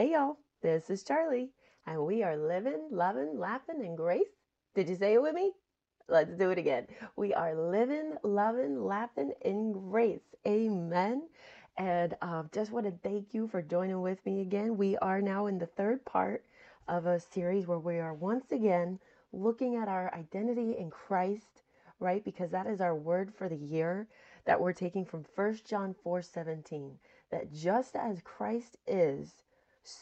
Hey y'all, this is Charlie, and we are living, loving, laughing, and grace. Did you say it with me? Let's do it again. We are living, loving, laughing, and grace. Amen. And just want to thank you for joining with me again. We are now in the third part of a series where we are once again looking at our identity in Christ, right? Because that is our word for the year that we're taking from 1 John 4:17, that just as Christ is,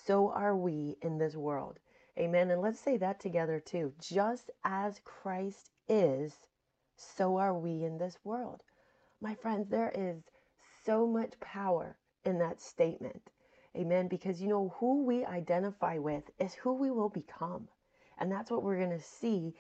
so are we in this world. Amen. And let's say that together too. Just as Christ is, so are we in this world. My friends, there is so much power in that statement. Amen. Because you know, who we identify with is who we will become. And that's what we're going to see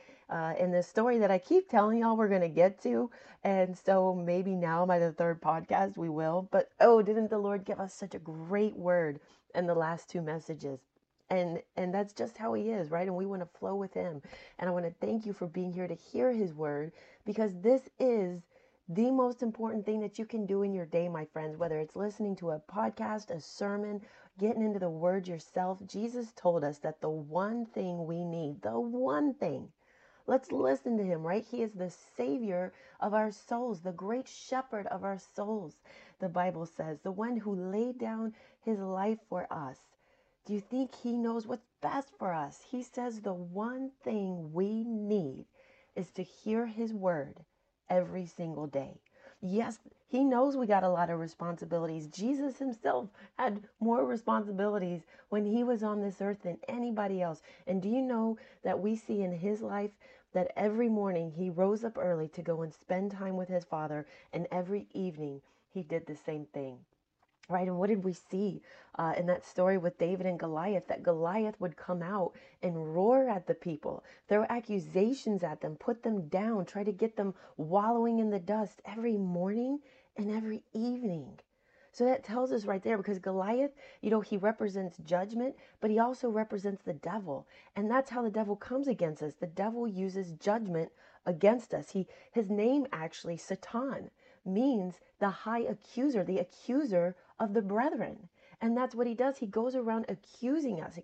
in this story that I keep telling y'all we're going to get to. And so maybe now by the third podcast we will. But oh, didn't the Lord give us such a great word in the last two messages? And that's just how he is, right? And we want to flow with him. And I want to thank you for being here to hear his word, because this is the most important thing that you can do in your day, my friends, whether it's listening to a podcast, a sermon, getting into the word yourself. Jesus told us that the one thing we need, the one thing, let's listen to him, right? He is the savior of our souls, the great shepherd of our souls, the Bible says, the one who laid down his life for us. Do you think he knows what's best for us? He says the one thing we need is to hear his word every single day. Yes, he knows we got a lot of responsibilities. Jesus himself had more responsibilities when he was on this earth than anybody else. And do you know that we see in his life that every morning he rose up early to go and spend time with his Father, and every evening he did the same thing. Right, and what did we see in that story with David and Goliath? That Goliath would come out and roar at the people, throw accusations at them, put them down, try to get them wallowing in the dust every morning and every evening. So that tells us right there, because Goliath, you know, he represents judgment, but he also represents the devil. And that's how the devil comes against us. The devil uses judgment against us. His name actually, Satan, means the high accuser, the accuser of the brethren. And that's what he does. He goes around accusing us,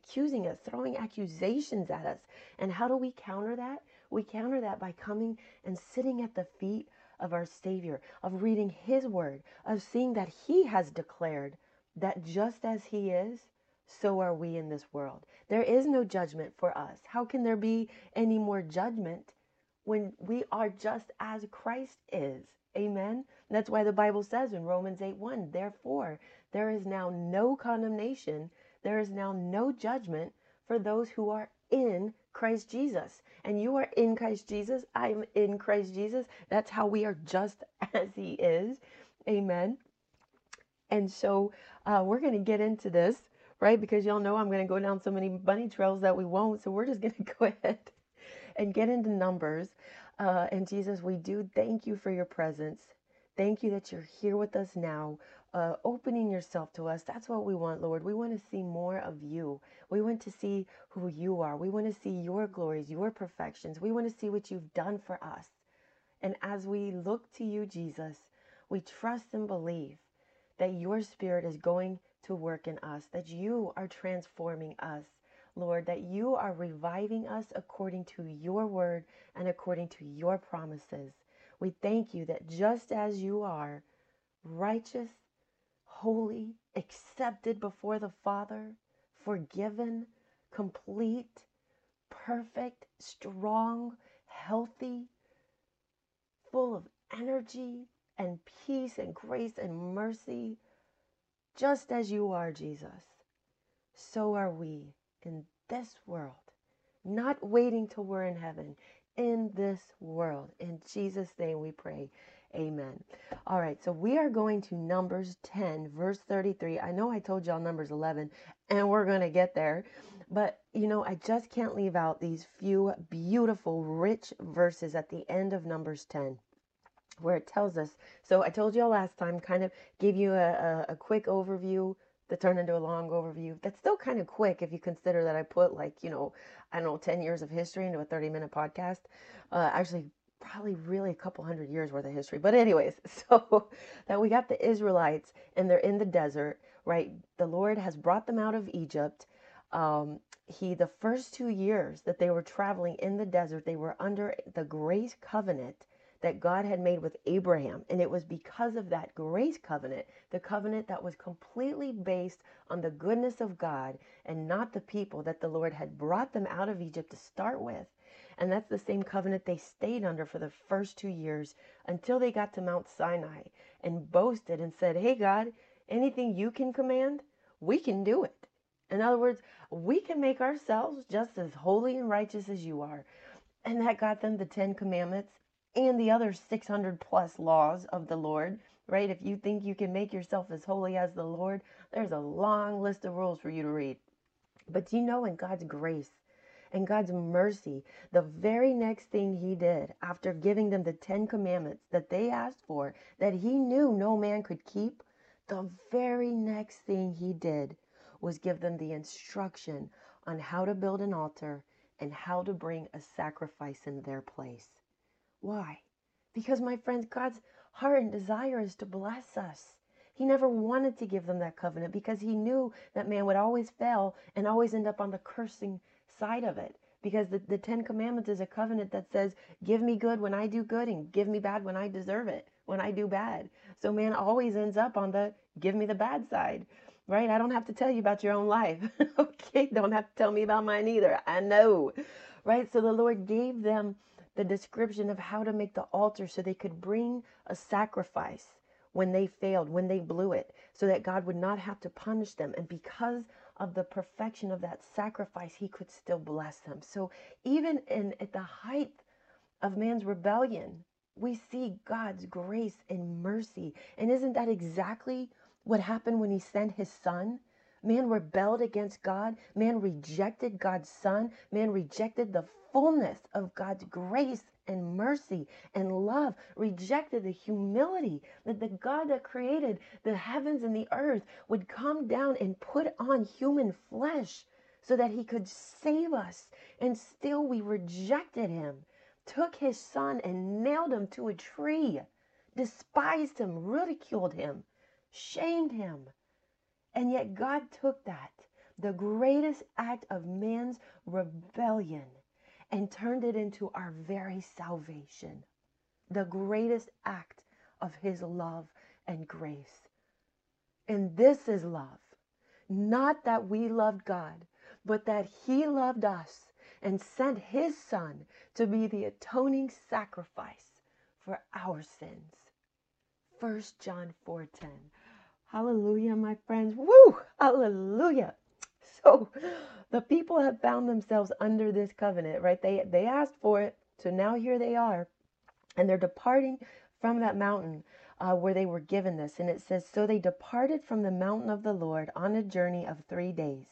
throwing accusations at us. And how do we counter that? We counter that by coming and sitting at the feet of our Savior, of reading his word, of seeing that he has declared that just as he is, so are we in this world. There is no judgment for us. How can there be any more judgment when we are just as Christ is? Amen. And that's why the Bible says in Romans 8:1, therefore, there is now no condemnation. There is now no judgment for those who are in Christ Jesus. And you are in Christ Jesus. I am in Christ Jesus. That's how we are, just as he is. Amen. And so we're going to get into this, right? Because y'all know I'm going to go down so many bunny trails that we won't. So we're just going to go ahead and get into Numbers. And Jesus, we do thank you for your presence. Thank you that you're here with us now, opening yourself to us. That's what we want, Lord. We want to see more of you. We want to see who you are. We want to see your glories, your perfections. We want to see what you've done for us. And as we look to you, Jesus, we trust and believe that your Spirit is going to work in us, that you are transforming us, Lord, that you are reviving us according to your word and according to your promises. We thank you that just as you are righteous, holy, accepted before the Father, forgiven, complete, perfect, strong, healthy, full of energy and peace and grace and mercy, just as you are, Jesus, so are we in this world, not waiting till we're in heaven, in this world. In Jesus' name we pray. Amen. All right, so we are going to Numbers 10, verse 33. I know I told y'all Numbers 11, and we're going to get there. But, you know, I just can't leave out these few beautiful, rich verses at the end of Numbers 10, where it tells us. So I told y'all last time, kind of gave you a quick overview that turned into a long overview. That's still kind of quick if you consider that I put, like, you know, I don't know, 10 years of history into a 30-minute podcast. Actually, probably really a couple hundred years worth of history. But anyways, so that we got the Israelites and they're in the desert, right? The Lord has brought them out of Egypt. The first 2 years that they were traveling in the desert, they were under the great covenant that God had made with Abraham. And it was because of that great covenant, the covenant that was completely based on the goodness of God and not the people, that the Lord had brought them out of Egypt to start with. And that's the same covenant they stayed under for the first 2 years until they got to Mount Sinai and boasted and said, "Hey God, anything you can command, we can do it." In other words, we can make ourselves just as holy and righteous as you are. And that got them the 10 commandments and the other 600 plus laws of the Lord, right? If you think you can make yourself as holy as the Lord, there's a long list of rules for you to read. But you know, in God's grace and God's mercy, the very next thing he did after giving them the 10 commandments that they asked for, that he knew no man could keep, the very next thing he did was give them the instruction on how to build an altar and how to bring a sacrifice in their place. Why? Because, my friends, God's heart and desire is to bless us. He never wanted to give them that covenant because he knew that man would always fail and always end up on the cursing side of it. Because the 10 commandments is a covenant that says, give me good when I do good and give me bad when I deserve it, when I do bad. So man always ends up on the give me the bad side. Right? I don't have to tell you about your own life. Okay? Don't have to tell me about mine either. I know. Right? So the Lord gave them the description of how to make the altar so they could bring a sacrifice when they failed, when they blew it, so that God would not have to punish them. And because of the perfection of that sacrifice, he could still bless them. So even at the height of man's rebellion, we see God's grace and mercy. And isn't that exactly what happened when he sent his son? Man rebelled against God. Man rejected God's son. Man rejected the fullness of God's grace and mercy and love, rejected the humility that the God that created the heavens and the earth would come down and put on human flesh so that he could save us. And still we rejected him, took his son and nailed him to a tree, despised him, ridiculed him, shamed him. And yet God took that, the greatest act of man's rebellion, and turned it into our very salvation, the greatest act of his love and grace. And this is love, not that we loved God, but that he loved us and sent his son to be the atoning sacrifice for our sins. 1 John 4:10. Hallelujah, my friends. Woo! Hallelujah. So the people have found themselves under this covenant, right? They asked for it. So now here they are, and they're departing from that mountain where they were given this. And it says, so they departed from the mountain of the Lord on a journey of 3 days.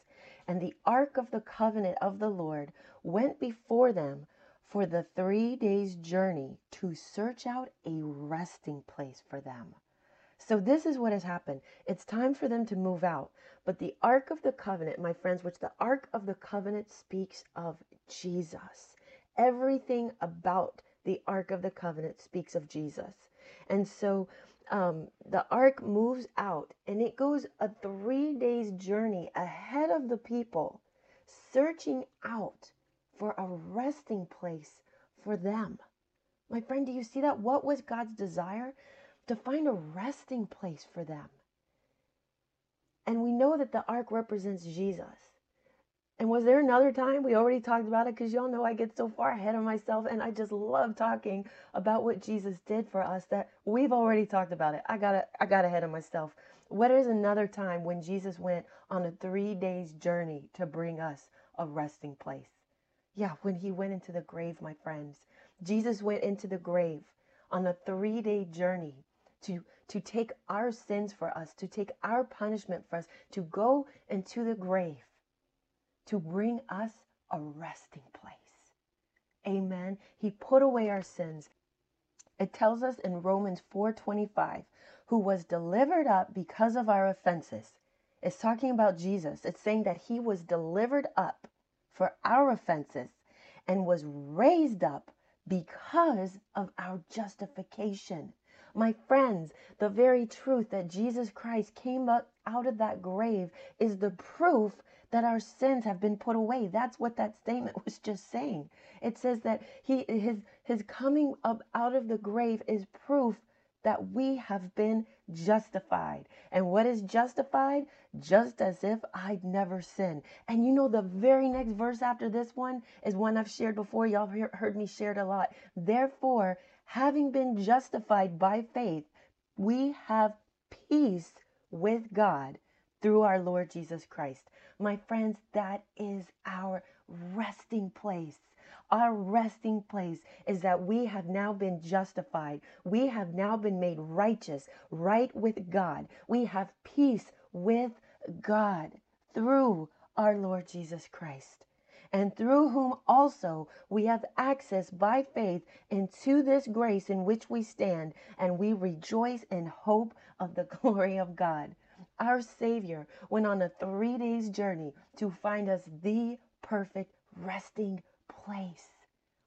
And the ark of the covenant of the Lord went before them for the 3 days' journey to search out a resting place for them. So this is what has happened. It's time for them to move out. But the Ark of the Covenant, my friends, which the Ark of the Covenant speaks of Jesus. Everything about the Ark of the Covenant speaks of Jesus. And so the Ark moves out and it goes a 3 days journey ahead of the people, searching out for a resting place for them. My friend, do you see that? What was God's desire? To find a resting place for them. And we know that the ark represents Jesus. And was there another time? We already talked about it, because y'all know I get so far ahead of myself and I just love talking about what Jesus did for us that we've already talked about it. I got ahead of myself. What is another time when Jesus went on a 3 days journey to bring us a resting place? Yeah, when he went into the grave, my friends. Jesus went into the grave on a 3 day journey to take our sins for us, to take our punishment for us, to go into the grave, to bring us a resting place. Amen. He put away our sins. It tells us in Romans 4:25, who was delivered up because of our offenses. It's talking about Jesus. It's saying that he was delivered up for our offenses and was raised up because of our justification. My friends, the very truth that Jesus Christ came up out of that grave is the proof that our sins have been put away. That's what that statement was just saying. It says that his coming up out of the grave is proof that we have been justified. And what is justified? Just as if I'd never sinned. And you know, the very next verse after this one is one I've shared before. Y'all heard me share it a lot. Therefore, having been justified by faith, we have peace with God through our Lord Jesus Christ. My friends, that is our resting place. Our resting place is that we have now been justified. We have now been made righteous, right with God. We have peace with God through our Lord Jesus Christ, and through whom also we have access by faith into this grace in which we stand, and we rejoice in hope of the glory of God. Our Savior went on a 3-day journey to find us the perfect resting place.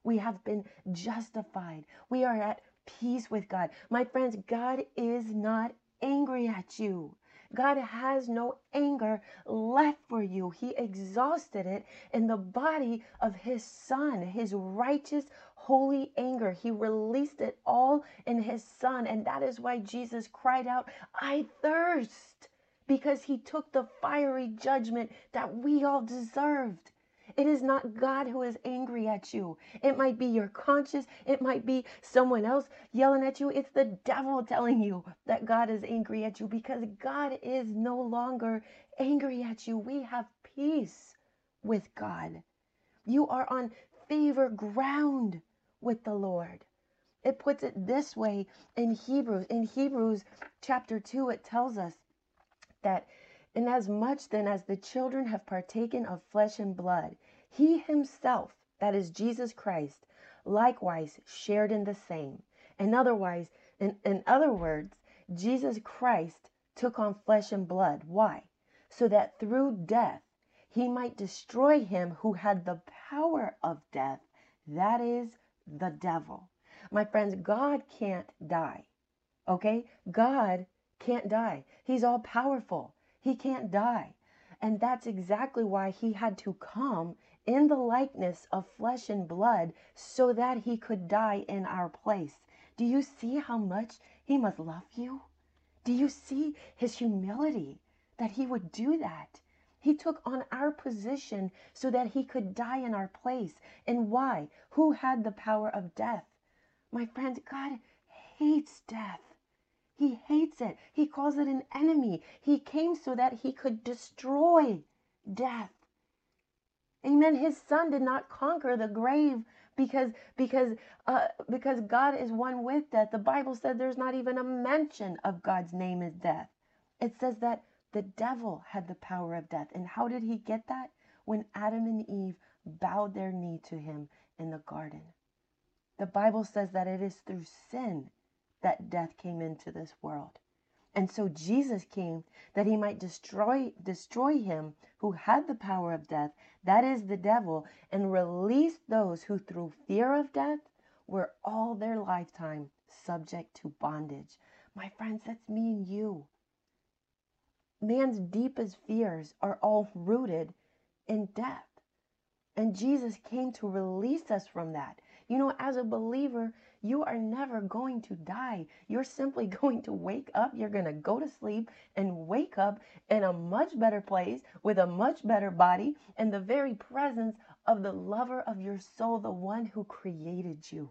We have been justified. We are at peace with God. My friends, God is not angry at you. God has no anger left for you. He exhausted it in the body of his Son, his righteous, holy anger. He released it all in his Son. And that is why Jesus cried out, "I thirst," because he took the fiery judgment that we all deserved. It is not God who is angry at you. It might be your conscience. It might be someone else yelling at you. It's the devil telling you that God is angry at you, because God is no longer angry at you. We have peace with God. You are on favored ground with the Lord. It puts it this way in Hebrews. In Hebrews chapter 2, it tells us that, "Inasmuch then as the children have partaken of flesh and blood, he himself," that is Jesus Christ, "likewise shared in the same." In other words, Jesus Christ took on flesh and blood. Why? So that through death, he might destroy him who had the power of death, that is the devil. My friends, God can't die. Okay? God can't die. He's all powerful. He can't die. And that's exactly why he had to come in the likeness of flesh and blood, so that he could die in our place. Do you see how much he must love you? Do you see his humility that he would do that? He took on our position so that he could die in our place. And why? Who had the power of death? My friends, God hates death. He hates it. He calls it an enemy. He came so that he could destroy death. Amen. His Son did not conquer the grave because God is one with death. The Bible said there's not even a mention of God's name as death. It says that the devil had the power of death. And how did he get that? When Adam and Eve bowed their knee to him in the garden. The Bible says that it is through sin that death came into this world. And so Jesus came that he might destroy him who had the power of death, that is the devil, and release those who through fear of death were all their lifetime subject to bondage. My friends, that's me and you. Man's deepest fears are all rooted in death. And Jesus came to release us from that. You know, as a believer, you are never going to die. You're simply going to wake up. You're going to go to sleep and wake up in a much better place with a much better body and the very presence of the lover of your soul, the one who created you.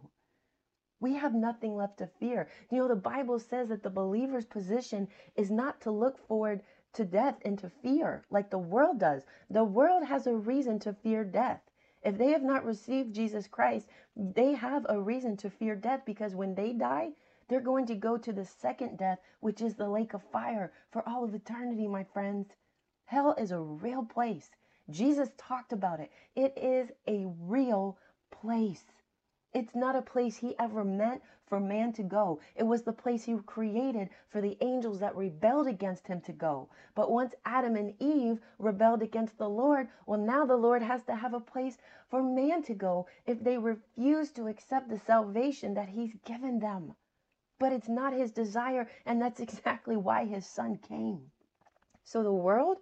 We have nothing left to fear. You know, the Bible says that the believer's position is not to look forward to death and to fear like the world does. The world has a reason to fear death. If they have not received Jesus Christ, they have a reason to fear death, because when they die, they're going to go to the second death, which is the lake of fire for all of eternity, my friends. Hell is a real place. Jesus talked about it. It is a real place. It's not a place he ever meant for man to go. It was the place he created for the angels that rebelled against him to go. But once Adam and Eve rebelled against the Lord, well, now the Lord has to have a place for man to go if they refuse to accept the salvation that he's given them. But it's not his desire, and that's exactly why his Son came. So the world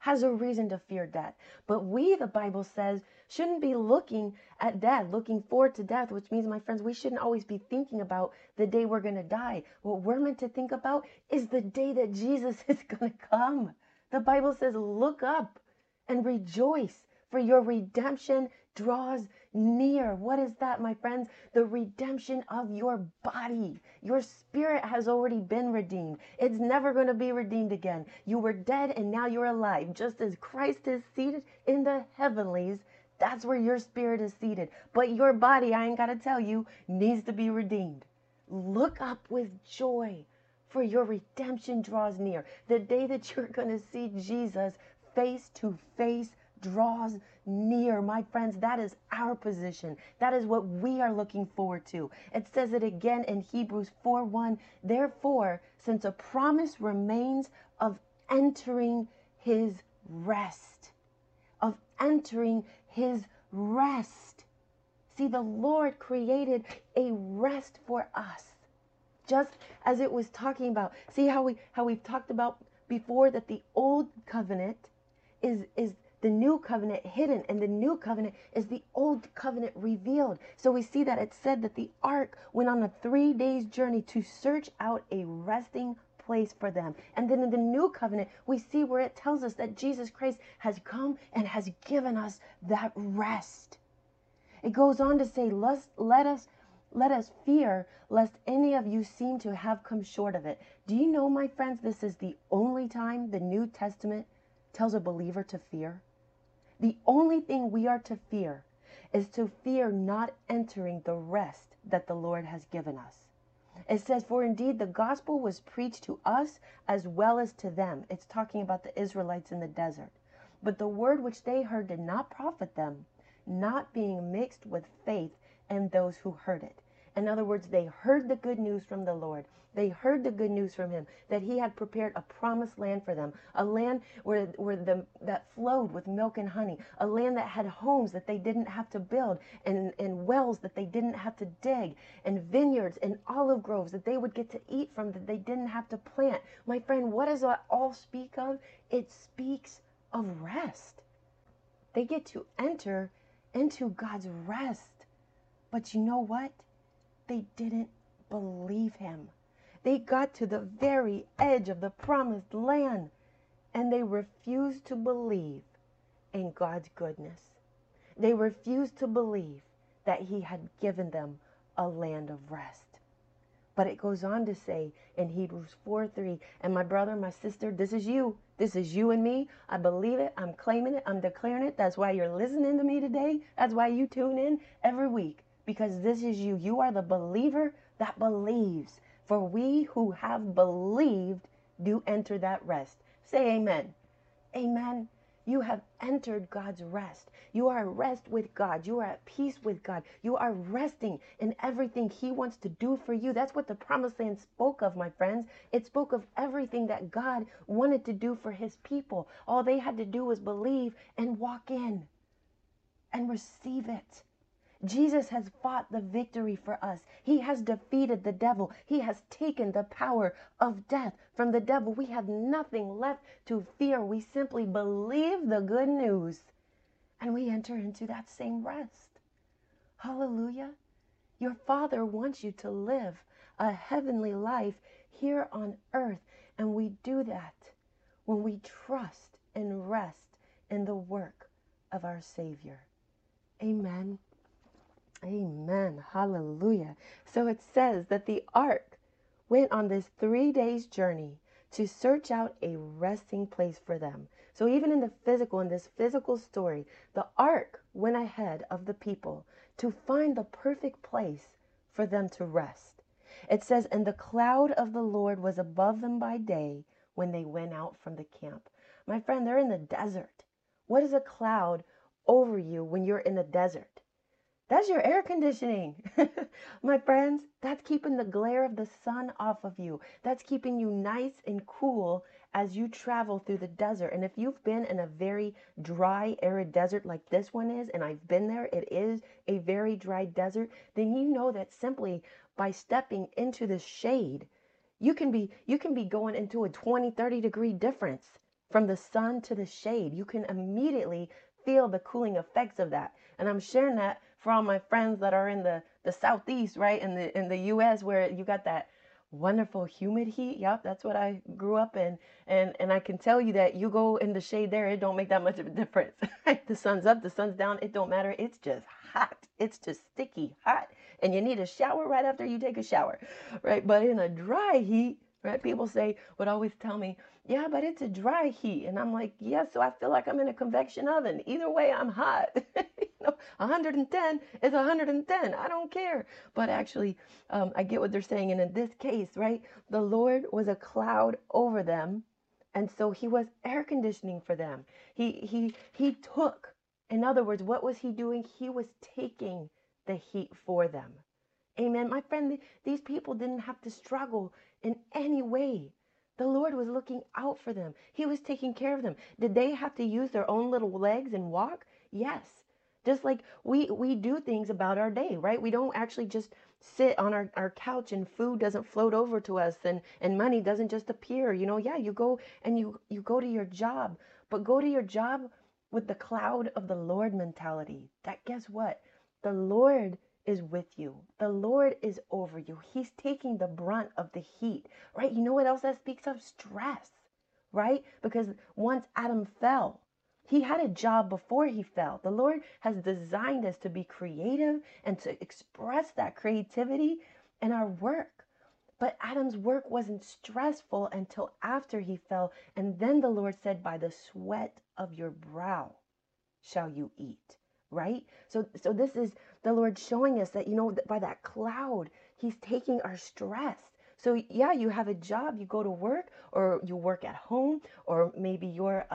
has a reason to fear death. But we, the Bible says, shouldn't be looking at death, looking forward to death, which means, my friends, we shouldn't always be thinking about the day we're going to die. What we're meant to think about is the day that Jesus is going to come. The Bible says, look up and rejoice, for your redemption draws near. What is that, my friends? The redemption of your body. Your spirit has already been redeemed. It's never going to be redeemed again. You were dead and now you're alive. Just as Christ is seated in the heavenlies, that's where your spirit is seated. But your body, I ain't got to tell you, needs to be redeemed. Look up with joy, for your redemption draws near. The day that you're going to see Jesus face to face draws near. My friends, that is our position. That is what we are looking forward to. It says it again in Hebrews 4:1. Therefore, since a promise remains of entering his rest, See, the Lord created a rest for us, just as it was talking about. See how we've talked about before that the old covenant is the new covenant hidden, and the new covenant is the old covenant revealed. So we see that it said that the ark went on a 3 days journey to search out a resting place for them. And then in the new covenant, we see where it tells us that Jesus Christ has come and has given us that rest. It goes on to say, let us fear lest any of you seem to have come short of it. Do you know, my friends, this is the only time the New Testament tells a believer to fear? The only thing we are to fear is to fear not entering the rest that the Lord has given us. It says, for indeed the gospel was preached to us as well as to them. It's talking about the Israelites in the desert. But the word which they heard did not profit them, not being mixed with faith in those who heard it. In other words, they heard the good news from the Lord. They heard the good news from him, that he had prepared a promised land for them, a land that flowed with milk and honey, a land that had homes that they didn't have to build, and wells that they didn't have to dig, and vineyards and olive groves that they would get to eat from that they didn't have to plant. My friend, what does that all speak of? It speaks of rest. They get to enter into God's rest. But you know what? They didn't believe him. They got to the very edge of the promised land, and they refused to believe in God's goodness. They refused to believe that he had given them a land of rest. But it goes on to say in Hebrews 4:3, and my brother, my sister, this is you. This is you and me. I believe it. I'm claiming it. I'm declaring it. That's why you're listening to me today. That's why you tune in every week. Because this is you. You are the believer that believes. For we who have believed do enter that rest. Say amen. Amen. You have entered God's rest. You are at rest with God. You are at peace with God. You are resting in everything he wants to do for you. That's what the promised land spoke of, my friends. It spoke of everything that God wanted to do for his people. All they had to do was believe and walk in and receive it. Jesus has fought the victory for us. He has defeated the devil. He has taken the power of death from the devil. We have nothing left to fear. We simply believe the good news, and we enter into that same rest. Hallelujah. Your Father wants you to live a heavenly life here on earth, and we do that when we trust and rest in the work of our Savior. Amen. Amen. Hallelujah. So it says that the ark went on this 3 days journey to search out a resting place for them. So even in the physical, in this physical story, the ark went ahead of the people to find the perfect place for them to rest. It says, and the cloud of the Lord was above them by day when they went out from the camp. My friend, they're in the desert. What is a cloud over you when you're in the desert? That's your air conditioning. My friends, that's keeping the glare of the sun off of you. That's keeping you nice and cool as you travel through the desert. And if you've been in a very dry, arid desert like this one is, and I've been there, it is a very dry desert, then you know that simply by stepping into the shade, you can be going into a 20-30 degree difference. From the sun to the shade, you can immediately feel the cooling effects of that. And I'm sharing that for all my friends that are in the Southeast, right? In the US, where you got that wonderful humid heat. Yep, that's what I grew up in. And I can tell you that you go in the shade there, it don't make that much of a difference. The sun's up, the sun's down, it don't matter. It's just hot. It's just sticky hot. And you need a shower right after you take a shower, right? But in a dry heat, right? People would always tell me, yeah, but it's a dry heat. And I'm like, yeah, so I feel like I'm in a convection oven. Either way, I'm hot. 110 is 110. I don't care. But actually, I get what they're saying. And in this case, right, the Lord was a cloud over them. And so he was air conditioning for them. He took, in other words, what was he doing? He was taking the heat for them. Amen. My friend, these people didn't have to struggle in any way. The Lord was looking out for them. He was taking care of them. Did they have to use their own little legs and walk? Yes. Just like we do things about our day, right? We don't actually just sit on our couch and food doesn't float over to us and money doesn't just appear. You know, yeah, you go and you go to your job, but go to your job with the cloud of the Lord mentality. That guess what? The Lord is with you. The Lord is over you. He's taking the brunt of the heat, right? You know what else that speaks of? Stress, right? Because once Adam fell, he had a job before he fell. The Lord has designed us to be creative and to express that creativity in our work. But Adam's work wasn't stressful until after he fell. And then the Lord said, by the sweat of your brow shall you eat. Right? So this is the Lord showing us that, you know, by that cloud, he's taking our stress. So yeah, you have a job, you go to work, or you work at home, or maybe your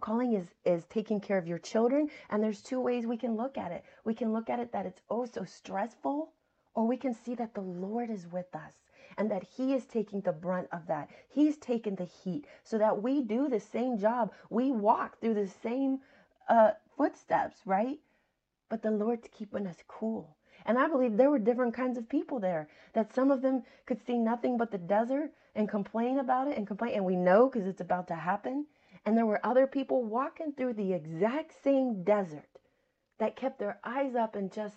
calling is taking care of your children. And there's two ways we can look at it. We can look at it that it's oh so stressful, or we can see that the Lord is with us and that he is taking the brunt of that. He's taking the heat so that we do the same job. We walk through the same footsteps, right? But the Lord's keeping us cool. And I believe there were different kinds of people there, that some of them could see nothing but the desert and complain about it and complain. And we know because it's about to happen. And there were other people walking through the exact same desert that kept their eyes up and just,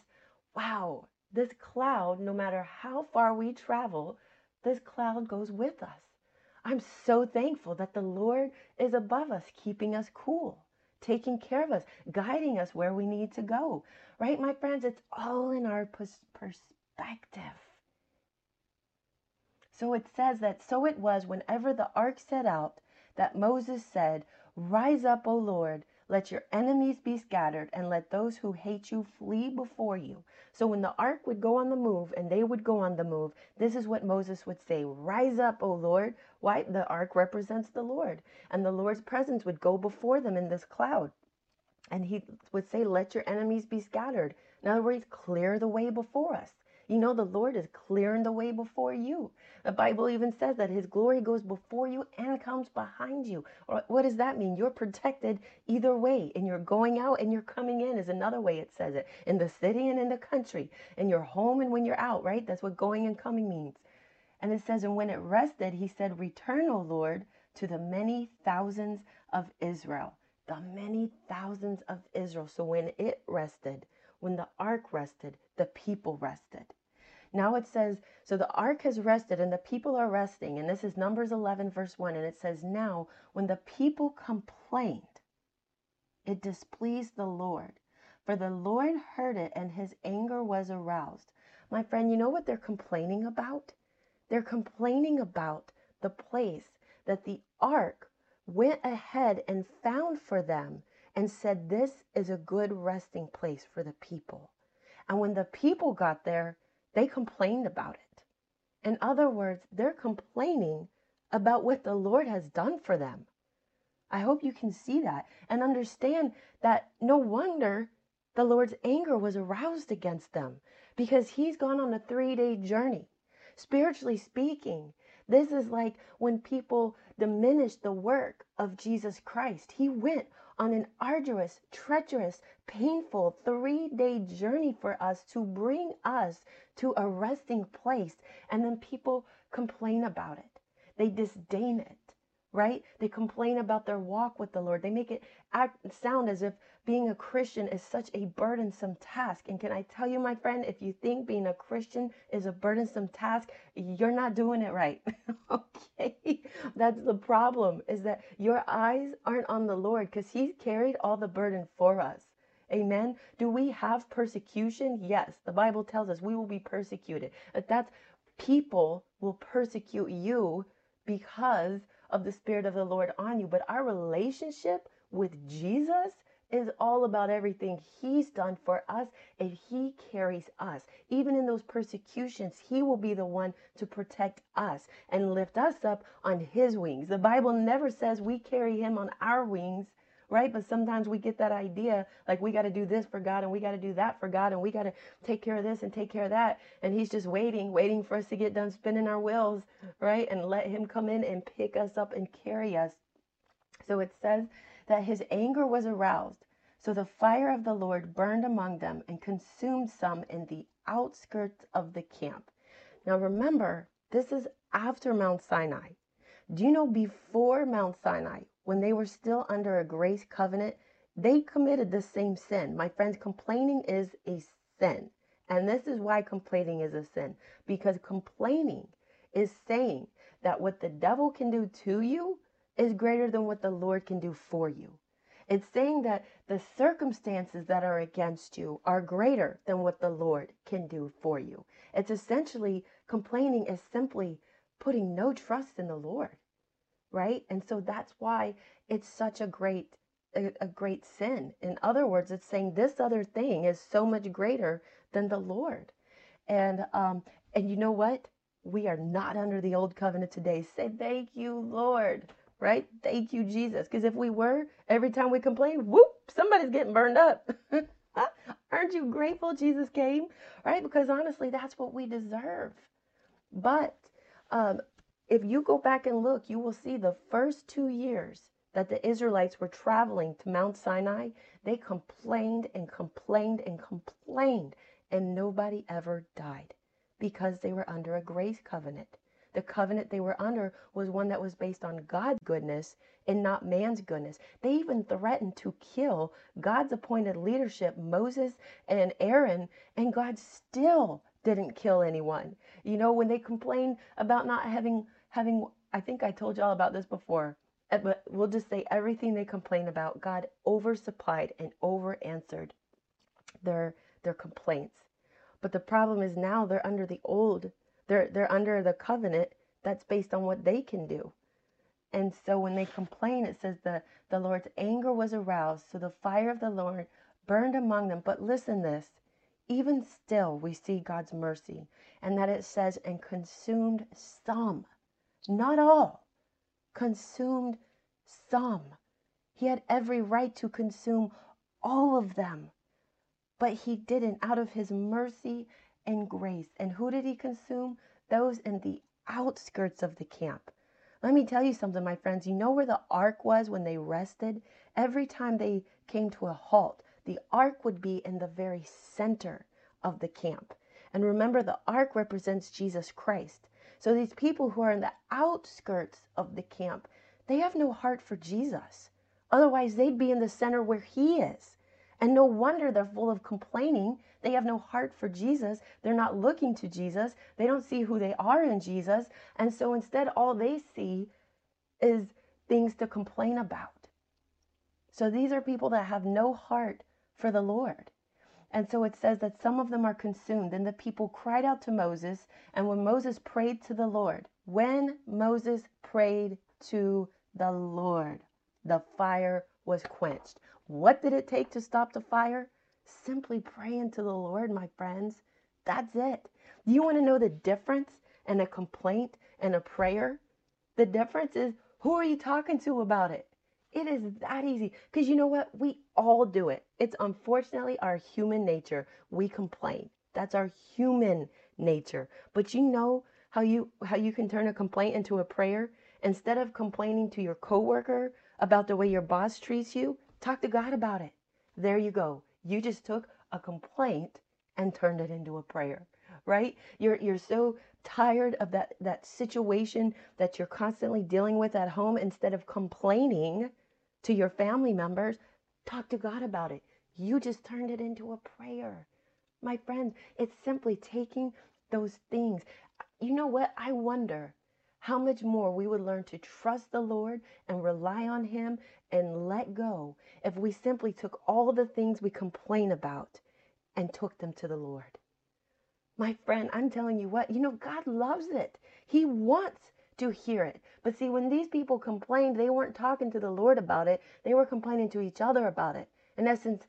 wow, this cloud, no matter how far we travel, this cloud goes with us. I'm so thankful that the Lord is above us, keeping us cool, taking care of us, guiding us where we need to go, right? My friends, it's all in our perspective. So it says that, so it was whenever the ark set out, that Moses said, rise up, O Lord, let your enemies be scattered and let those who hate you flee before you. So when the ark would go on the move and they would go on the move, this is what Moses would say, rise up, O Lord. Why? The ark represents the Lord, and the Lord's presence would go before them in this cloud. And he would say, let your enemies be scattered. In other words, clear the way before us. You know, the Lord is clearing the way before you. The Bible even says that his glory goes before you and comes behind you. What does that mean? You're protected either way, and you're going out and you're coming in is another way it says it. In the city and in the country, in your home and when you're out, right? That's what going and coming means. And it says, and when it rested, he said, return, O Lord, to the many thousands of Israel. The many thousands of Israel. So when it rested, when the ark rested, the people rested. Now it says, so the ark has rested and the people are resting. And this is Numbers 11, verse 1. And it says, now when the people complained, it displeased the Lord. For the Lord heard it and his anger was aroused. My friend, you know what they're complaining about? They're complaining about the place that the ark went ahead and found for them and said, this is a good resting place for the people. And when the people got there, they complained about it. In other words, they're complaining about what the Lord has done for them. I hope you can see that and understand that no wonder the Lord's anger was aroused against them, because he's gone on a 3-day journey. Spiritually speaking, this is like when people diminish the work of Jesus Christ. He went on an arduous, treacherous, painful 3-day journey for us to bring us to a resting place. And then people complain about it. They disdain it, right? They complain about their walk with the Lord. They make it sound as if being a Christian is such a burdensome task. And can I tell you, my friend, if you think being a Christian is a burdensome task, you're not doing it right. Okay? That's the problem, is that your eyes aren't on the Lord, because He carried all the burden for us. Amen. Do we have persecution? Yes. The Bible tells us we will be persecuted. That's, people will persecute you because of the Spirit of the Lord on you. But our relationship with Jesus is all about everything He's done for us, and He carries us. Even in those persecutions, He will be the one to protect us and lift us up on His wings. The Bible never says we carry Him on our wings, right? But sometimes we get that idea, like we got to do this for God, and we got to do that for God, and we got to take care of this and take care of that. And He's just waiting for us to get done spinning our wheels, right? And let Him come in and pick us up and carry us. So it says that His anger was aroused. So the fire of the Lord burned among them and consumed some in the outskirts of the camp. Now remember, this is after Mount Sinai. Do you know, before Mount Sinai, when they were still under a grace covenant, they committed the same sin. My friends, complaining is a sin. And this is why complaining is a sin. Because complaining is saying that what the devil can do to you is greater than what the Lord can do for you. It's saying that the circumstances that are against you are greater than what the Lord can do for you. It's essentially, complaining is simply putting no trust in the Lord. Right? And so that's why it's such a great sin. In other words, it's saying this other thing is so much greater than the Lord. And you know what? We are not under the old covenant today. Say, thank you, Lord. Right? Thank you, Jesus. Because if we were, every time we complain, whoop, somebody's getting burned up. Aren't you grateful Jesus came? Right? Because honestly, that's what we deserve. But, if you go back and look, you will see the first 2 years that the Israelites were traveling to Mount Sinai, they complained and complained and complained, and nobody ever died because they were under a grace covenant. The covenant they were under was one that was based on God's goodness and not man's goodness. They even threatened to kill God's appointed leadership, Moses and Aaron, and God still didn't kill anyone. You know, when they complained about not having, I think I told y'all about this before, but we'll just say everything they complained about, God oversupplied and over-answered their complaints. But the problem is now they're under the old, they're under the covenant that's based on what they can do. And so when they complain, it says the Lord's anger was aroused, so the fire of the Lord burned among them. But listen this, even still we see God's mercy, and that it says, and consumed some. Not all, consumed some. He had every right to consume all of them, but He didn't, out of His mercy and grace. And who did He consume? Those in the outskirts of the camp. Let me tell you something, my friends. You know where the ark was when they rested? Every time they came to a halt, the ark would be in the very center of the camp. And remember, the ark represents Jesus Christ. So these people who are in the outskirts of the camp, they have no heart for Jesus. Otherwise, they'd be in the center where He is. And no wonder they're full of complaining. They have no heart for Jesus. They're not looking to Jesus. They don't see who they are in Jesus. And so instead, all they see is things to complain about. So these are people that have no heart for the Lord. And so it says that some of them are consumed. And the people cried out to Moses. And when Moses prayed to the Lord, the fire was quenched. What did it take to stop the fire? Simply praying to the Lord, my friends. That's it. You want to know the difference in a complaint and a prayer? The difference is, who are you talking to about it? It is that easy, because you know what? We all do it. It's unfortunately our human nature. We complain. That's our human nature. But you know how you can turn a complaint into a prayer? Instead of complaining to your coworker about the way your boss treats you, talk to God about it. There you go. You just took a complaint and turned it into a prayer, right? You're so tired of that situation that you're constantly dealing with at home. Instead of complaining to your family members, talk to God about it. You just turned it into a prayer. My friends, it's simply taking those things. You know what? I wonder how much more we would learn to trust the Lord and rely on Him and let go if we simply took all the things we complain about and took them to the Lord. My friend, I'm telling you what, God loves it. He wants to hear it. But see, when these people complained, they weren't talking to the Lord about it. They were complaining to each other about it. In essence,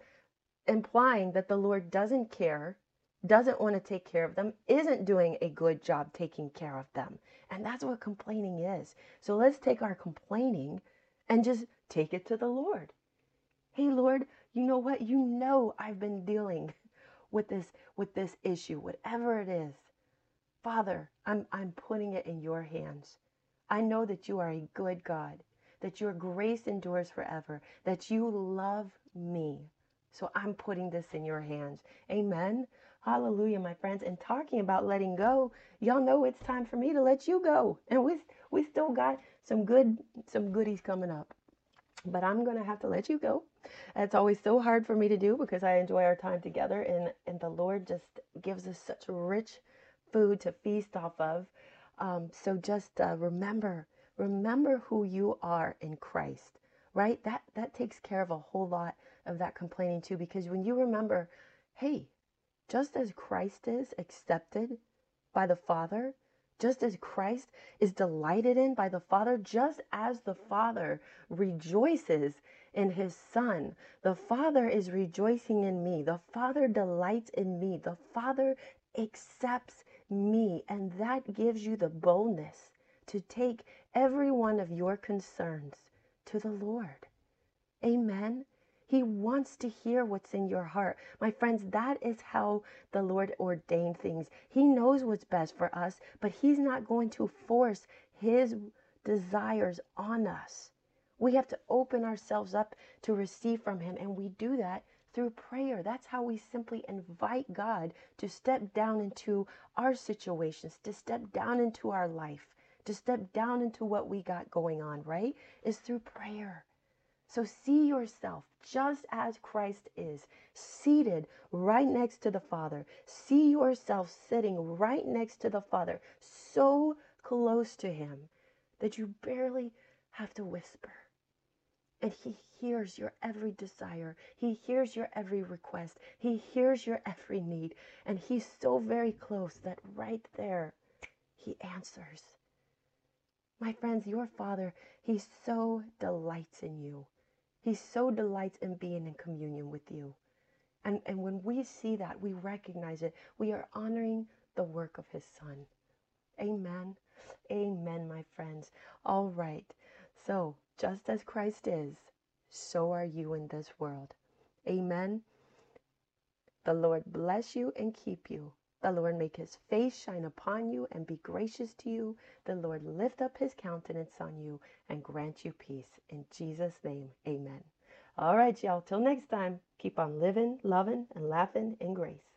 implying that the Lord doesn't care, doesn't want to take care of them, isn't doing a good job taking care of them. And that's what complaining is. So let's take our complaining and just take it to the Lord. Hey, Lord, you know what? You know I've been dealing with this issue, whatever it is. Father, I'm putting it in your hands. I know that you are a good God, that your grace endures forever, that you love me. So I'm putting this in your hands. Amen. Hallelujah, my friends. And talking about letting go, y'all know it's time for me to let you go. And we still got some goodies coming up. But I'm going to have to let you go. It's always so hard for me to do because I enjoy our time together. And the Lord just gives us such rich food to feast off of. So just remember who you are in Christ, right? That takes care of a whole lot of that complaining too. Because when you remember, hey, just as Christ is accepted by the Father, just as Christ is delighted in by the Father, just as the Father rejoices in his Son, the Father is rejoicing in me. The Father delights in me. The Father accepts me. And that gives you the boldness to take every one of your concerns to the Lord. Amen. He wants to hear what's in your heart. My friends, that is how the Lord ordained things. He knows what's best for us, but he's not going to force his desires on us. We have to open ourselves up to receive from him, and we do that through prayer. That's how we simply invite God to step down into our situations, to step down into our life, to step down into what we got going on, right? Is through prayer. So see yourself just as Christ is, seated right next to the Father. See yourself sitting right next to the Father, so close to him that you barely have to whisper. And he hears your every desire. He hears your every request. He hears your every need. And he's so very close that right there, he answers. My friends, your Father, he so delights in you. He so delights in being in communion with you. And when we see that, we recognize it. We are honoring the work of his Son. Amen. Amen, my friends. All right. So just as Christ is, so are you in this world. Amen. The Lord bless you and keep you. The Lord make his face shine upon you and be gracious to you. The Lord lift up his countenance on you and grant you peace. In Jesus' name, amen. All right, y'all. Till next time, keep on living, loving, and laughing in grace.